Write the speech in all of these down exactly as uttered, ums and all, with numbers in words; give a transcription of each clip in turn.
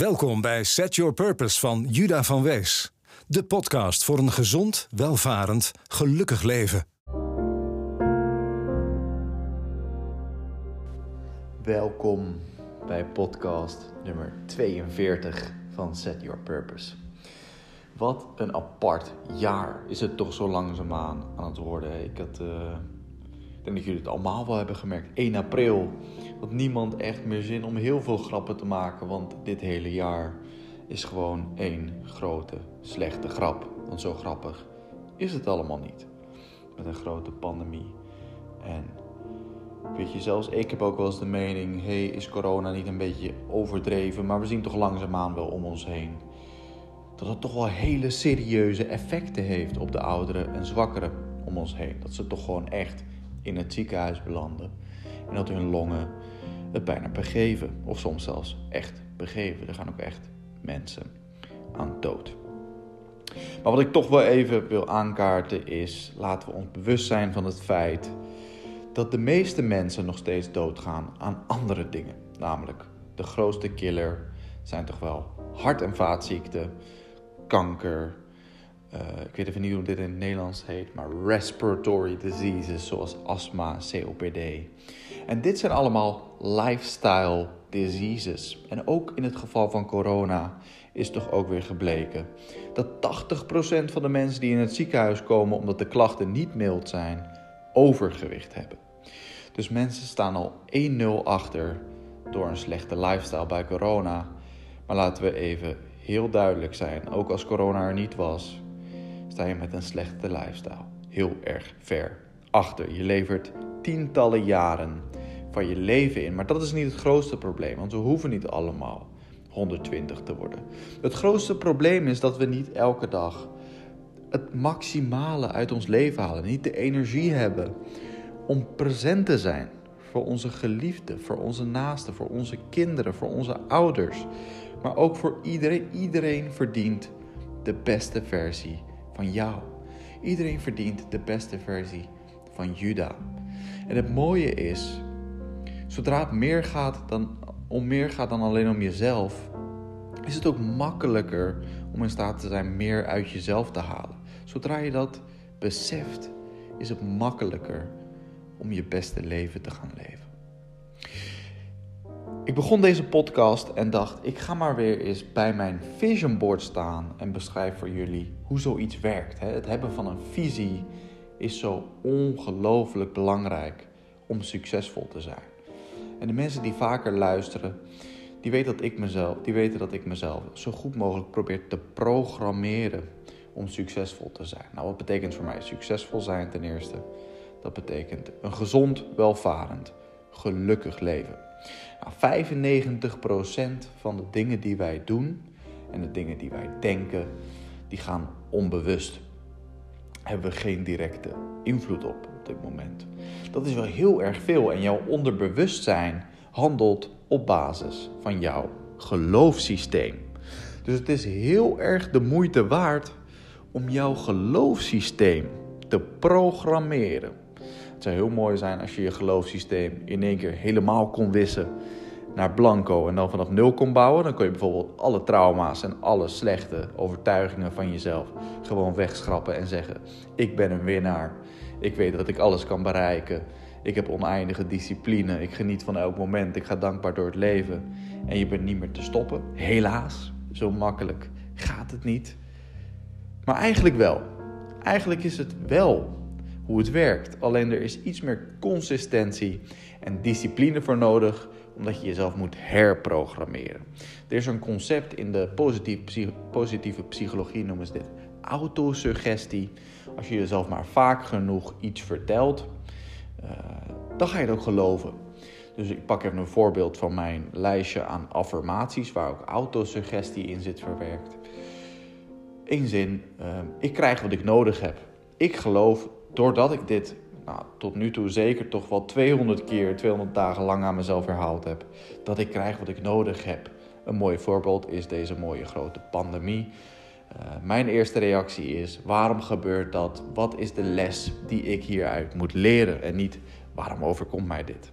Welkom bij Set Your Purpose van Juda van Wees. De podcast voor een gezond, welvarend, gelukkig leven. Welkom bij podcast nummer tweeënveertig van Set Your Purpose. Wat een apart jaar is het toch zo langzaamaan aan het worden. Ik had... Uh... Ik denk dat jullie het allemaal wel hebben gemerkt. één april. Dat niemand echt meer zin om heel veel grappen te maken. Want dit hele jaar is gewoon één grote slechte grap. Want zo grappig is het allemaal niet. Met een grote pandemie. En weet je, zelfs ik heb ook wel eens de mening. Hé, is corona niet een beetje overdreven? Maar we zien toch langzaamaan wel om ons heen. Dat het toch wel hele serieuze effecten heeft op de ouderen en zwakkeren om ons heen. Dat ze toch gewoon echt in het ziekenhuis belanden en dat hun longen het bijna begeven, of soms zelfs echt begeven. Er gaan ook echt mensen aan dood. Maar wat ik toch wel even wil aankaarten is, laten we ons bewust zijn van het feit dat de meeste mensen nog steeds doodgaan aan andere dingen. Namelijk, de grootste killer zijn toch wel hart- en vaatziekten, kanker. Uh, ik weet even niet hoe dit in het Nederlands heet, maar respiratory diseases zoals astma, C O P D. En dit zijn allemaal lifestyle diseases. En ook in het geval van corona is toch ook weer gebleken dat tachtig procent van de mensen die in het ziekenhuis komen omdat de klachten niet mild zijn, overgewicht hebben. Dus mensen staan al één nul achter door een slechte lifestyle bij corona. Maar laten we even heel duidelijk zijn, ook als corona er niet was, sta je met een slechte lifestyle heel erg ver achter. Je levert tientallen jaren van je leven in. Maar dat is niet het grootste probleem, want we hoeven niet allemaal honderdtwintig te worden. Het grootste probleem is dat we niet elke dag het maximale uit ons leven halen. Niet de energie hebben om present te zijn voor onze geliefden, voor onze naasten, voor onze kinderen, voor onze ouders. Maar ook voor iedereen. Iedereen verdient de beste versie van jou. Iedereen verdient de beste versie van Juda. En het mooie is, zodra het meer gaat dan, om meer gaat dan alleen om jezelf, is het ook makkelijker om in staat te zijn meer uit jezelf te halen. Zodra je dat beseft, is het makkelijker om je beste leven te gaan leven. Ik begon deze podcast en dacht, ik ga maar weer eens bij mijn vision board staan en beschrijf voor jullie hoe zoiets werkt. Het hebben van een visie is zo ongelooflijk belangrijk om succesvol te zijn. En de mensen die vaker luisteren, die weten dat ik mezelf, die weten dat ik mezelf zo goed mogelijk probeer te programmeren om succesvol te zijn. Nou, wat betekent voor mij succesvol zijn ten eerste? Dat betekent een gezond, welvarend, gelukkig leven. Nou, vijfennegentig procent van de dingen die wij doen en de dingen die wij denken, die gaan onbewust. Hebben we geen directe invloed op op dit moment. Dat is wel heel erg veel en jouw onderbewustzijn handelt op basis van jouw geloofssysteem. Dus het is heel erg de moeite waard om jouw geloofssysteem te programmeren. Het zou heel mooi zijn als je je geloofssysteem in één keer helemaal kon wissen naar blanco en dan vanaf nul kon bouwen. Dan kun je bijvoorbeeld alle trauma's en alle slechte overtuigingen van jezelf gewoon wegschrappen en zeggen, ik ben een winnaar, ik weet dat ik alles kan bereiken, ik heb oneindige discipline, ik geniet van elk moment, ik ga dankbaar door het leven. En je bent niet meer te stoppen. Helaas, zo makkelijk gaat het niet. Maar eigenlijk wel. Eigenlijk is het wel hoe het werkt. Alleen er is iets meer consistentie en discipline voor nodig, omdat je jezelf moet herprogrammeren. Er is een concept in de positieve, positieve psychologie, noemen ze dit, autosuggestie. Als je jezelf maar vaak genoeg iets vertelt, uh, dan ga je het ook geloven. Dus ik pak even een voorbeeld van mijn lijstje aan affirmaties, waar ook autosuggestie in zit verwerkt. Eén zin, uh, ik krijg wat ik nodig heb. Ik geloof, doordat ik dit nou, tot nu toe zeker toch wel tweehonderd keer, tweehonderd dagen lang aan mezelf herhaald heb, dat ik krijg wat ik nodig heb. Een mooi voorbeeld is deze mooie grote pandemie. Uh, mijn eerste reactie is, waarom gebeurt dat? Wat is de les die ik hieruit moet leren? En niet, waarom overkomt mij dit?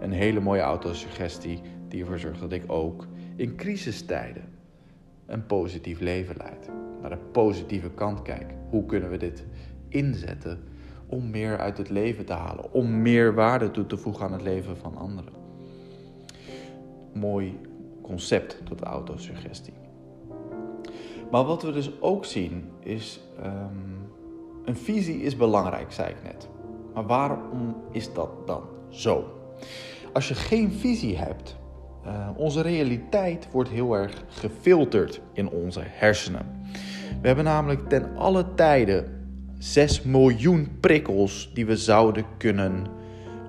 Een hele mooie autosuggestie die ervoor zorgt dat ik ook, in crisistijden een positief leven leidt. Naar de positieve kant kijken. Hoe kunnen we dit inzetten om meer uit het leven te halen? Om meer waarde toe te voegen aan het leven van anderen. Mooi concept tot autosuggestie. Maar wat we dus ook zien is... Um, een visie is belangrijk, zei ik net. Maar waarom is dat dan zo? Als je geen visie hebt... Uh, onze realiteit wordt heel erg gefilterd in onze hersenen. We hebben namelijk ten alle tijden zes miljoen prikkels die we zouden kunnen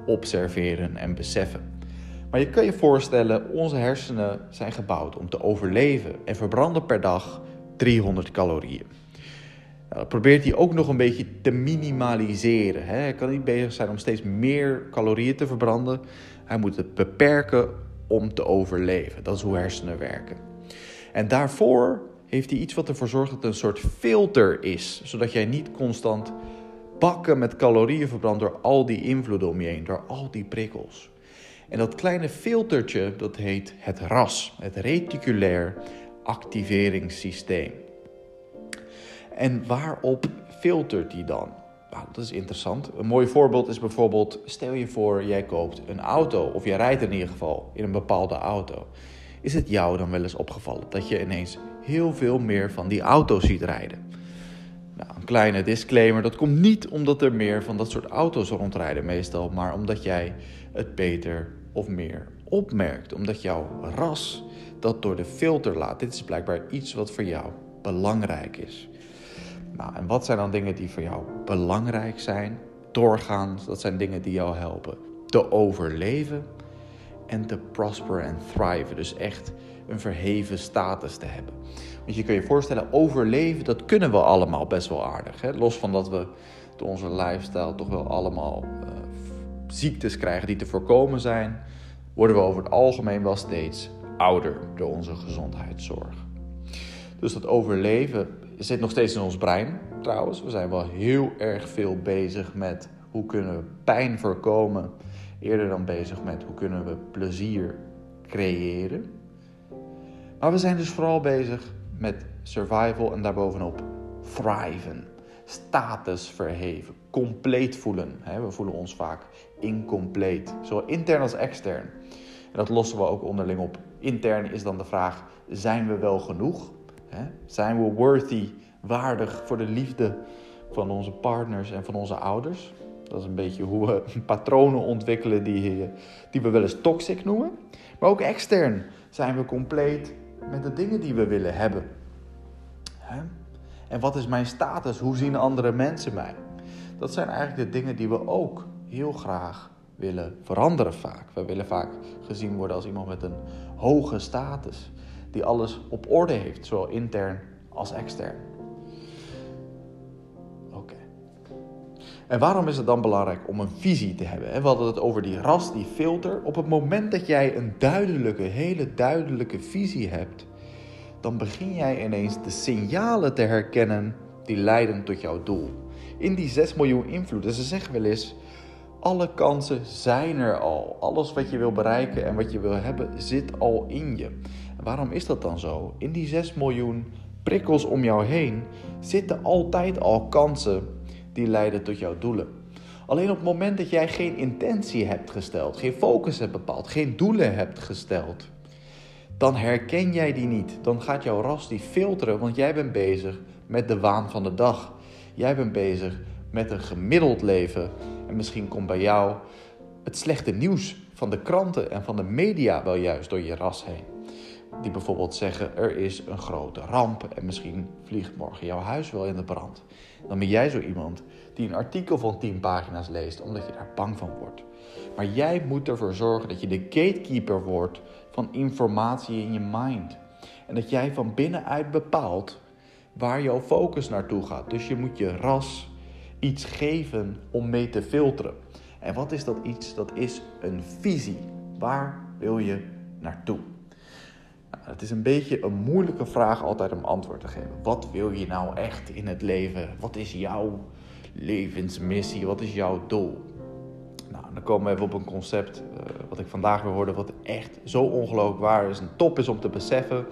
observeren en beseffen. Maar je kan je voorstellen, onze hersenen zijn gebouwd om te overleven en verbranden per dag driehonderd calorieën. Nou, probeert die ook nog een beetje te minimaliseren. Hè? Hij kan niet bezig zijn om steeds meer calorieën te verbranden. Hij moet het beperken om te overleven. Dat is hoe hersenen werken. En daarvoor heeft hij iets wat ervoor zorgt dat het een soort filter is. Zodat jij niet constant bakken met calorieën verbrandt door al die invloeden om je heen. Door al die prikkels. En dat kleine filtertje, dat heet het R A S. Het reticulair activeringssysteem. En waarop filtert die dan? Nou, dat is interessant. Een mooi voorbeeld is bijvoorbeeld... stel je voor, jij koopt een auto. Of jij rijdt in ieder geval in een bepaalde auto. Is het jou dan wel eens opgevallen dat je ineens heel veel meer van die auto's ziet rijden? Nou, een kleine disclaimer. Dat komt niet omdat er meer van dat soort auto's rondrijden meestal. Maar omdat jij het beter of meer opmerkt. Omdat jouw R A S dat door de filter laat. Dit is blijkbaar iets wat voor jou belangrijk is. Nou, en wat zijn dan dingen die voor jou belangrijk zijn? Doorgaans, dat zijn dingen die jou helpen te overleven en te prosperen en thriven. Dus echt een verheven status te hebben. Want je kan je voorstellen, overleven, dat kunnen we allemaal best wel aardig. Hè? Los van dat we door onze lifestyle toch wel allemaal uh, ziektes krijgen die te voorkomen zijn, worden we over het algemeen wel steeds ouder door onze gezondheidszorg. Dus dat overleven zit nog steeds in ons brein, trouwens. We zijn wel heel erg veel bezig met hoe kunnen we pijn voorkomen. Eerder dan bezig met hoe kunnen we plezier creëren. Maar we zijn dus vooral bezig met survival en daarbovenop thriven. Status verheven, compleet voelen. We voelen ons vaak incompleet, zowel intern als extern. En dat lossen we ook onderling op. Intern is dan de vraag, zijn we wel genoeg? Zijn we worthy, waardig voor de liefde van onze partners en van onze ouders? Dat is een beetje hoe we patronen ontwikkelen die, die we wel eens toxic noemen. Maar ook extern zijn we compleet met de dingen die we willen hebben. En wat is mijn status? Hoe zien andere mensen mij? Dat zijn eigenlijk de dingen die we ook heel graag willen veranderen vaak. We willen vaak gezien worden als iemand met een hoge status, die alles op orde heeft, zowel intern als extern. Oké. Okay. En waarom is het dan belangrijk om een visie te hebben? We hadden het over die R A S, die filter. Op het moment dat jij een duidelijke, hele duidelijke visie hebt, dan begin jij ineens de signalen te herkennen die leiden tot jouw doel. In die zes miljoen invloeden, ze zeggen wel eens, alle kansen zijn er al. Alles wat je wil bereiken en wat je wil hebben, zit al in je. Waarom is dat dan zo? In die zes miljoen prikkels om jou heen zitten altijd al kansen die leiden tot jouw doelen. Alleen op het moment dat jij geen intentie hebt gesteld, geen focus hebt bepaald, geen doelen hebt gesteld, dan herken jij die niet. Dan gaat jouw R A S die filteren, want jij bent bezig met de waan van de dag. Jij bent bezig met een gemiddeld leven en misschien komt bij jou het slechte nieuws van de kranten en van de media wel juist door je R A S heen. Die bijvoorbeeld zeggen, er is een grote ramp en misschien vliegt morgen jouw huis wel in de brand. Dan ben jij zo iemand die een artikel van tien pagina's leest, omdat je daar bang van wordt. Maar jij moet ervoor zorgen dat je de gatekeeper wordt van informatie in je mind. En dat jij van binnenuit bepaalt waar jouw focus naartoe gaat. Dus je moet je R A S iets geven om mee te filteren. En wat is dat iets? Dat is een visie. Waar wil je naartoe? Het is een beetje een moeilijke vraag altijd om antwoord te geven. Wat wil je nou echt in het leven? Wat is jouw levensmissie? Wat is jouw doel? Nou, dan komen we even op een concept uh, wat ik vandaag weer hoorde, wat echt zo ongelooflijk waar is en top is om te beseffen.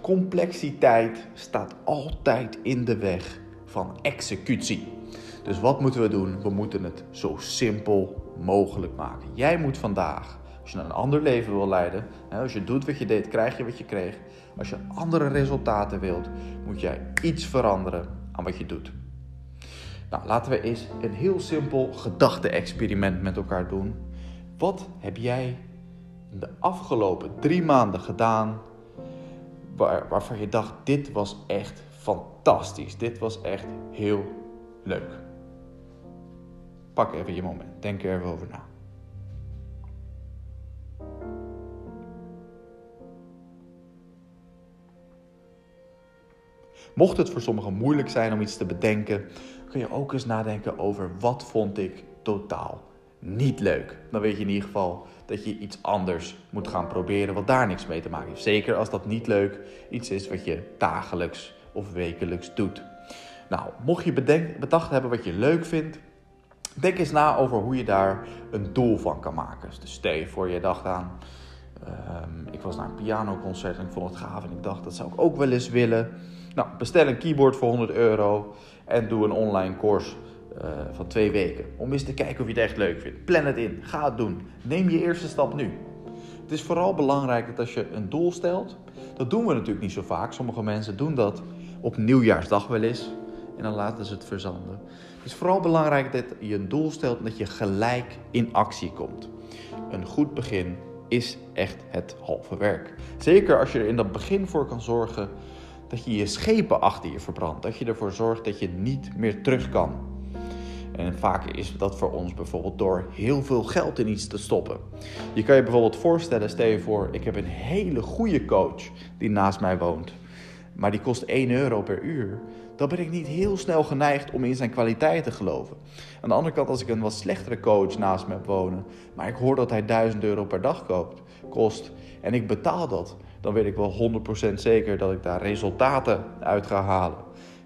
Complexiteit staat altijd in de weg van executie. Dus wat moeten we doen? We moeten het zo simpel mogelijk maken. Jij moet vandaag, als je een ander leven wil leiden, hè, als je doet wat je deed, krijg je wat je kreeg. Als je andere resultaten wilt, moet jij iets veranderen aan wat je doet. Nou, laten we eens een heel simpel gedachte-experiment met elkaar doen. Wat heb jij in de afgelopen drie maanden gedaan waar, waarvan je dacht, dit was echt fantastisch. Dit was echt heel leuk. Pak even je moment. Denk er even over na. Mocht het voor sommigen moeilijk zijn om iets te bedenken, kun je ook eens nadenken over wat vond ik totaal niet leuk. Dan weet je in ieder geval dat je iets anders moet gaan proberen wat daar niks mee te maken heeft. Zeker als dat niet leuk iets is wat je dagelijks of wekelijks doet. Nou, mocht je bedenk, bedacht hebben wat je leuk vindt, denk eens na over hoe je daar een doel van kan maken. Dus stel je voor, je dacht aan, um, ik was naar een pianoconcert en ik vond het gaaf en ik dacht, dat zou ik ook wel eens willen. Nou, bestel een keyboard voor honderd euro en doe een online course uh, van twee weken. Om eens te kijken of je het echt leuk vindt. Plan het in, ga het doen. Neem je eerste stap nu. Het is vooral belangrijk dat als je een doel stelt, dat doen we natuurlijk niet zo vaak. Sommige mensen doen dat op nieuwjaarsdag wel eens en dan laten ze het verzanden. Het is vooral belangrijk dat je een doel stelt en dat je gelijk in actie komt. Een goed begin is echt het halve werk. Zeker als je er in dat begin voor kan zorgen dat je je schepen achter je verbrandt. Dat je ervoor zorgt dat je niet meer terug kan. En vaak is dat voor ons bijvoorbeeld door heel veel geld in iets te stoppen. Je kan je bijvoorbeeld voorstellen, stel je voor, ik heb een hele goede coach die naast mij woont. Maar die kost één euro per uur. Dan ben ik niet heel snel geneigd om in zijn kwaliteit te geloven. Aan de andere kant, als ik een wat slechtere coach naast me heb wonen, maar ik hoor dat hij duizend euro per dag koopt, kost en ik betaal dat, dan weet ik wel honderd procent zeker dat ik daar resultaten uit ga halen.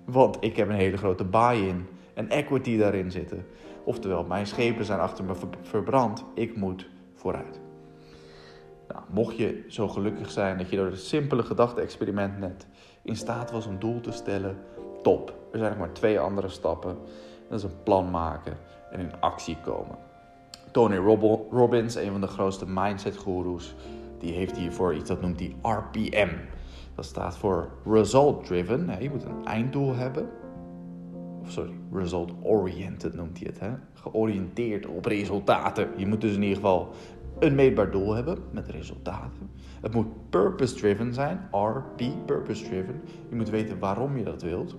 Want ik heb een hele grote buy-in en equity daarin zitten. Oftewel, mijn schepen zijn achter me verbrand. Ik moet vooruit. Nou, mocht je zo gelukkig zijn dat je door het simpele gedachte-experiment net in staat was om doel te stellen, top. Er zijn nog maar twee andere stappen. Dat is een plan maken en in actie komen. Tony Robbins, een van de grootste mindset-goeroes, die heeft hiervoor iets dat noemt die R P M. Dat staat voor Result Driven. Je moet een einddoel hebben. Of sorry, Result Oriented noemt hij het. Hè? Georiënteerd op resultaten. Je moet dus in ieder geval een meetbaar doel hebben met resultaten. Het moet purpose driven zijn. R P, purpose driven. Je moet weten waarom je dat wilt.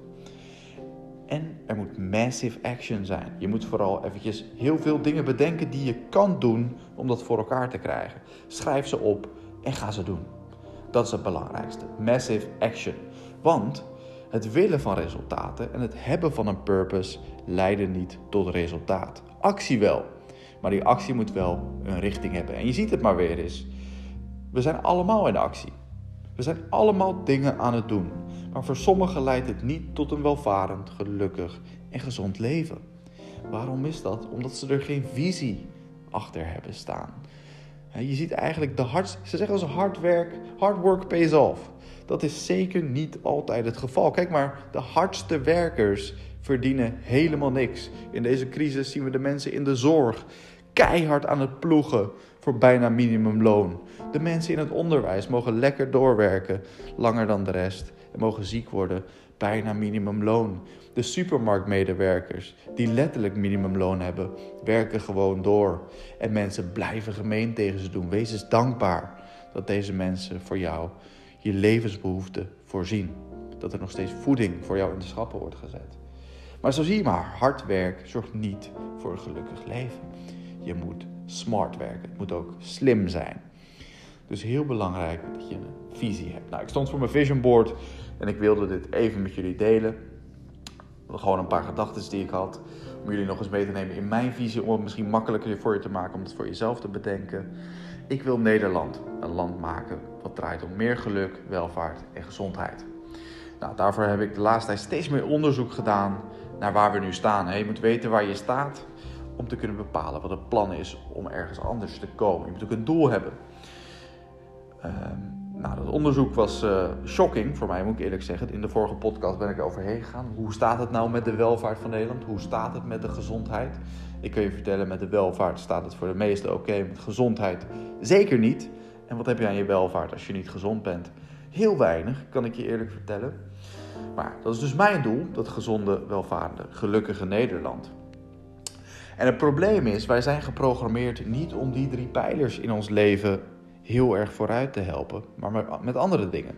En er moet massive action zijn. Je moet vooral eventjes heel veel dingen bedenken die je kan doen om dat voor elkaar te krijgen. Schrijf ze op en ga ze doen. Dat is het belangrijkste. Massive action. Want het willen van resultaten en het hebben van een purpose leiden niet tot resultaat. Actie wel. Maar die actie moet wel een richting hebben. En je ziet het maar weer eens. We zijn allemaal in actie. We zijn allemaal dingen aan het doen. Maar voor sommigen leidt het niet tot een welvarend, gelukkig en gezond leven. Waarom is dat? Omdat ze er geen visie achter hebben staan. Je ziet eigenlijk de hard... Ze zeggen als hard werk, hard work pays off. Dat is zeker niet altijd het geval. Kijk maar, de hardste werkers verdienen helemaal niks. In deze crisis zien we de mensen in de zorg keihard aan het ploegen voor bijna minimumloon. De mensen in het onderwijs mogen lekker doorwerken, langer dan de rest, en mogen ziek worden, bijna minimumloon. De supermarktmedewerkers, die letterlijk minimumloon hebben, werken gewoon door. En mensen blijven gemeen tegen ze doen. Wees eens dankbaar dat deze mensen voor jou je levensbehoeften voorzien. Dat er nog steeds voeding voor jou in de schappen wordt gezet. Maar zo zie je maar, hard werk zorgt niet voor een gelukkig leven. Je moet smart werken, het moet ook slim zijn. Dus heel belangrijk dat je een visie hebt. Nou, ik stond voor mijn vision board en ik wilde dit even met jullie delen. Gewoon een paar gedachten die ik had. Om jullie nog eens mee te nemen in mijn visie. Om het misschien makkelijker voor je te maken, om het voor jezelf te bedenken. Ik wil Nederland een land maken wat draait om meer geluk, welvaart en gezondheid. Nou, daarvoor heb ik de laatste tijd steeds meer onderzoek gedaan naar waar we nu staan. Je moet weten waar je staat om te kunnen bepalen wat het plan is om ergens anders te komen. Je moet ook een doel hebben. Uh, nou, dat onderzoek was uh, shocking voor mij, moet ik eerlijk zeggen. In de vorige podcast ben ik er overheen gegaan. Hoe staat het nou met de welvaart van Nederland? Hoe staat het met de gezondheid? Ik kan je vertellen, met de welvaart staat het voor de meesten oké. Okay, met gezondheid zeker niet. En wat heb je aan je welvaart als je niet gezond bent? Heel weinig, kan ik je eerlijk vertellen. Maar dat is dus mijn doel, dat gezonde, welvarende, gelukkige Nederland. En het probleem is, wij zijn geprogrammeerd niet om die drie pijlers in ons leven heel erg vooruit te helpen, maar met andere dingen.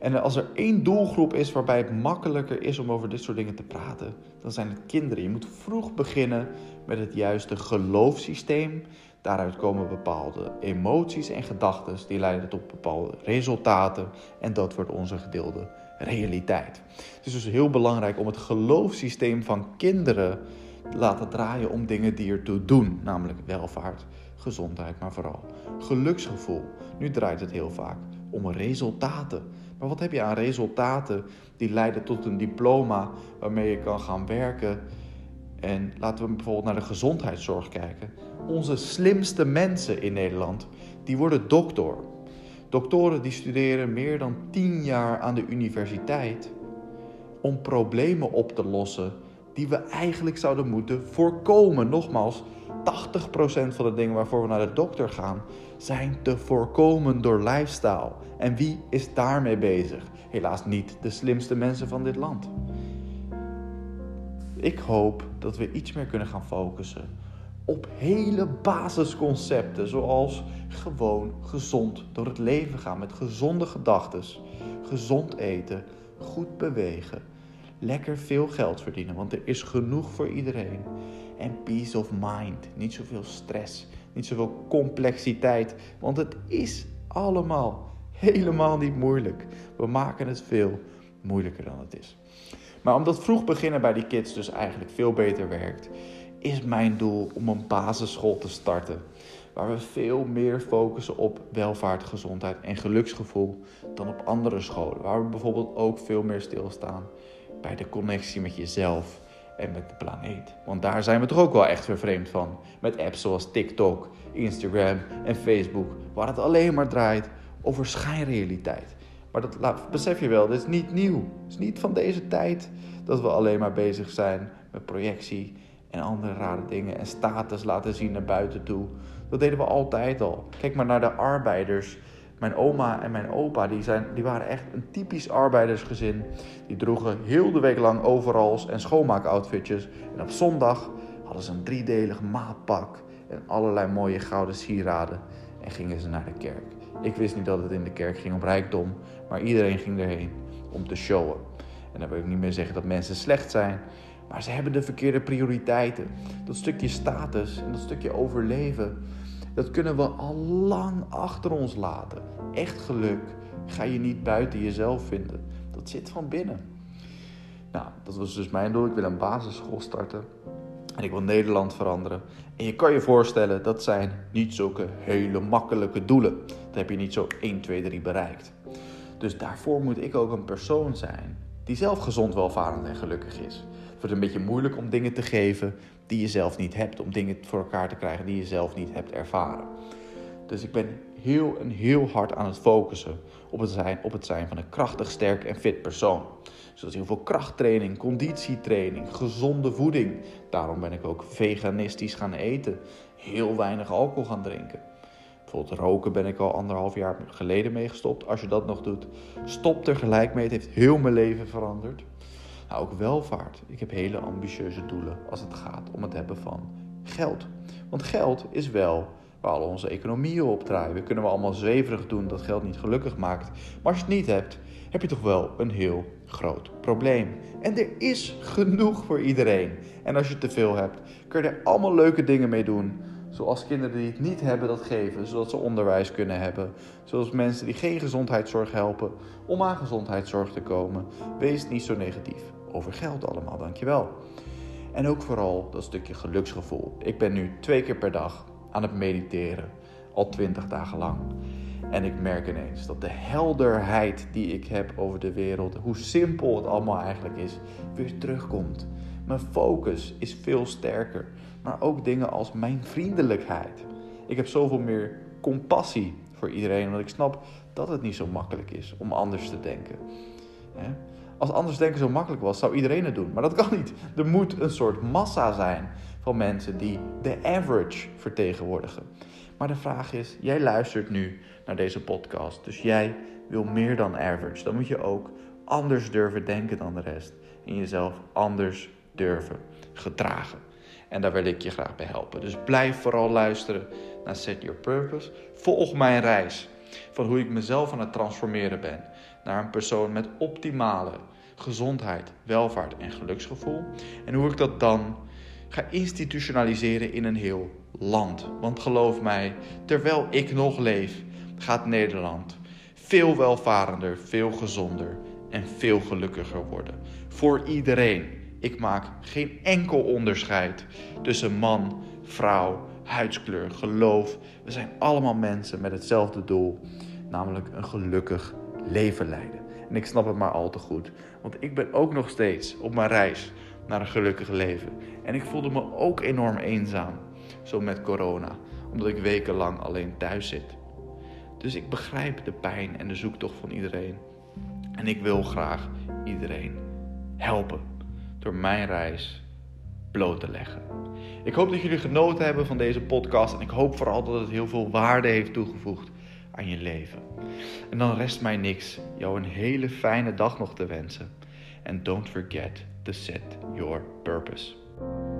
En als er één doelgroep is waarbij het makkelijker is om over dit soort dingen te praten, dan zijn het kinderen. Je moet vroeg beginnen met het juiste geloofssysteem. Daaruit komen bepaalde emoties en gedachten die leiden tot bepaalde resultaten. En dat wordt onze gedeelde realiteit. Het is dus heel belangrijk om het geloofssysteem van kinderen te laten draaien om dingen die ertoe doen. Namelijk welvaart, gezondheid, maar vooral geluksgevoel. Nu draait het heel vaak om resultaten. Maar wat heb je aan resultaten die leiden tot een diploma waarmee je kan gaan werken? En laten we bijvoorbeeld naar de gezondheidszorg kijken. Onze slimste mensen in Nederland, die worden doctor. Doktoren die studeren meer dan tien jaar aan de universiteit om problemen op te lossen die we eigenlijk zouden moeten voorkomen. Nogmaals, tachtig procent van de dingen waarvoor we naar de dokter gaan zijn te voorkomen door lifestyle. En wie is daarmee bezig? Helaas niet de slimste mensen van dit land. Ik hoop dat we iets meer kunnen gaan focussen op hele basisconcepten, zoals gewoon gezond door het leven gaan met gezonde gedachten, gezond eten, goed bewegen, lekker veel geld verdienen, want er is genoeg voor iedereen. En peace of mind, niet zoveel stress, niet zoveel complexiteit, want het is allemaal helemaal niet moeilijk. We maken het veel moeilijker dan het is. Maar omdat vroeg beginnen bij die kids dus eigenlijk veel beter werkt, is mijn doel om een basisschool te starten. Waar we veel meer focussen op welvaart, gezondheid en geluksgevoel dan op andere scholen. Waar we bijvoorbeeld ook veel meer stilstaan bij de connectie met jezelf en met de planeet. Want daar zijn we toch ook wel echt vervreemd van. Met apps zoals TikTok, Instagram en Facebook. Waar het alleen maar draait over schijnrealiteit. Maar dat laat, besef je wel, dit is niet nieuw. Het is niet van deze tijd dat we alleen maar bezig zijn met projectie en andere rare dingen en status laten zien naar buiten toe. Dat deden we altijd al. Kijk maar naar de arbeiders. Mijn oma en mijn opa die zijn, die waren echt een typisch arbeidersgezin. Die droegen heel de week lang overals en schoonmaakoutfitjes. En op zondag hadden ze een driedelig maatpak en allerlei mooie gouden sieraden. En gingen ze naar de kerk. Ik wist niet dat het in de kerk ging om rijkdom, maar iedereen ging erheen om te showen. En dan wil ik niet meer zeggen dat mensen slecht zijn, maar ze hebben de verkeerde prioriteiten. Dat stukje status en dat stukje overleven, dat kunnen we al lang achter ons laten. Echt geluk ga je niet buiten jezelf vinden. Dat zit van binnen. Nou, dat was dus mijn doel. Ik wil een basisschool starten. En ik wil Nederland veranderen. En je kan je voorstellen, dat zijn niet zulke hele makkelijke doelen. Dat heb je niet zo één, twee, drie bereikt. Dus daarvoor moet ik ook een persoon zijn die zelf gezond, welvarend en gelukkig is. Het wordt een beetje moeilijk om dingen te geven die je zelf niet hebt. Om dingen voor elkaar te krijgen die je zelf niet hebt ervaren. Dus ik ben heel en heel hard aan het focussen op het zijn, op het zijn van een krachtig, sterk en fit persoon. Dus dat is heel veel krachttraining, conditietraining, gezonde voeding. Daarom ben ik ook veganistisch gaan eten. Heel weinig alcohol gaan drinken. Bijvoorbeeld roken ben ik al anderhalf jaar geleden mee gestopt. Als je dat nog doet, stop er gelijk mee. Het heeft heel mijn leven veranderd. Nou, ook welvaart. Ik heb hele ambitieuze doelen als het gaat om het hebben van geld. Want geld is wel waar al onze economieën op draaien. We kunnen wel allemaal zweverig doen dat geld niet gelukkig maakt. Maar als je het niet hebt, heb je toch wel een heel groot probleem. En er is genoeg voor iedereen. En als je te veel hebt, kun je er allemaal leuke dingen mee doen. Zoals kinderen die het niet hebben, dat geven. Zodat ze onderwijs kunnen hebben. Zoals mensen die geen gezondheidszorg helpen. Om aan gezondheidszorg te komen. Wees niet zo negatief over geld allemaal, dankjewel. En ook vooral dat stukje geluksgevoel. Ik ben nu twee keer per dag aan het mediteren. Al twintig dagen lang. En ik merk ineens dat de helderheid die ik heb over de wereld, hoe simpel het allemaal eigenlijk is, weer terugkomt. Mijn focus is veel sterker. maar ook dingen als mijn vriendelijkheid. Ik heb zoveel meer compassie voor iedereen, want ik snap dat het niet zo makkelijk is om anders te denken. Als anders denken zo makkelijk was, zou iedereen het doen. Maar dat kan niet. Er moet een soort massa zijn van mensen die de average vertegenwoordigen. Maar de vraag is, jij luistert nu naar deze podcast. Dus jij wil meer dan average. Dan moet je ook anders durven denken dan de rest. En jezelf anders durven gedragen. En daar wil ik je graag bij helpen. Dus blijf vooral luisteren naar Set Your Purpose. Volg mijn reis van hoe ik mezelf aan het transformeren ben naar een persoon met optimale gezondheid, welvaart en geluksgevoel. En hoe ik dat dan ga institutionaliseren in een heel land. Want geloof mij, terwijl ik nog leef, gaat Nederland veel welvarender, veel gezonder en veel gelukkiger worden. Voor iedereen. Ik maak geen enkel onderscheid tussen man, vrouw, huidskleur, geloof. We zijn allemaal mensen met hetzelfde doel, namelijk een gelukkig leven leiden. En ik snap het maar al te goed, want ik ben ook nog steeds op mijn reis naar een gelukkig leven. En ik voelde me ook enorm eenzaam, zo met corona, omdat ik wekenlang alleen thuis zit. Dus ik begrijp de pijn en de zoektocht van iedereen. En ik wil graag iedereen helpen door mijn reis bloot te leggen. Ik hoop dat jullie genoten hebben van deze podcast. En ik hoop vooral dat het heel veel waarde heeft toegevoegd aan je leven. En dan rest mij niks jou een hele fijne dag nog te wensen. En don't forget to set your purpose.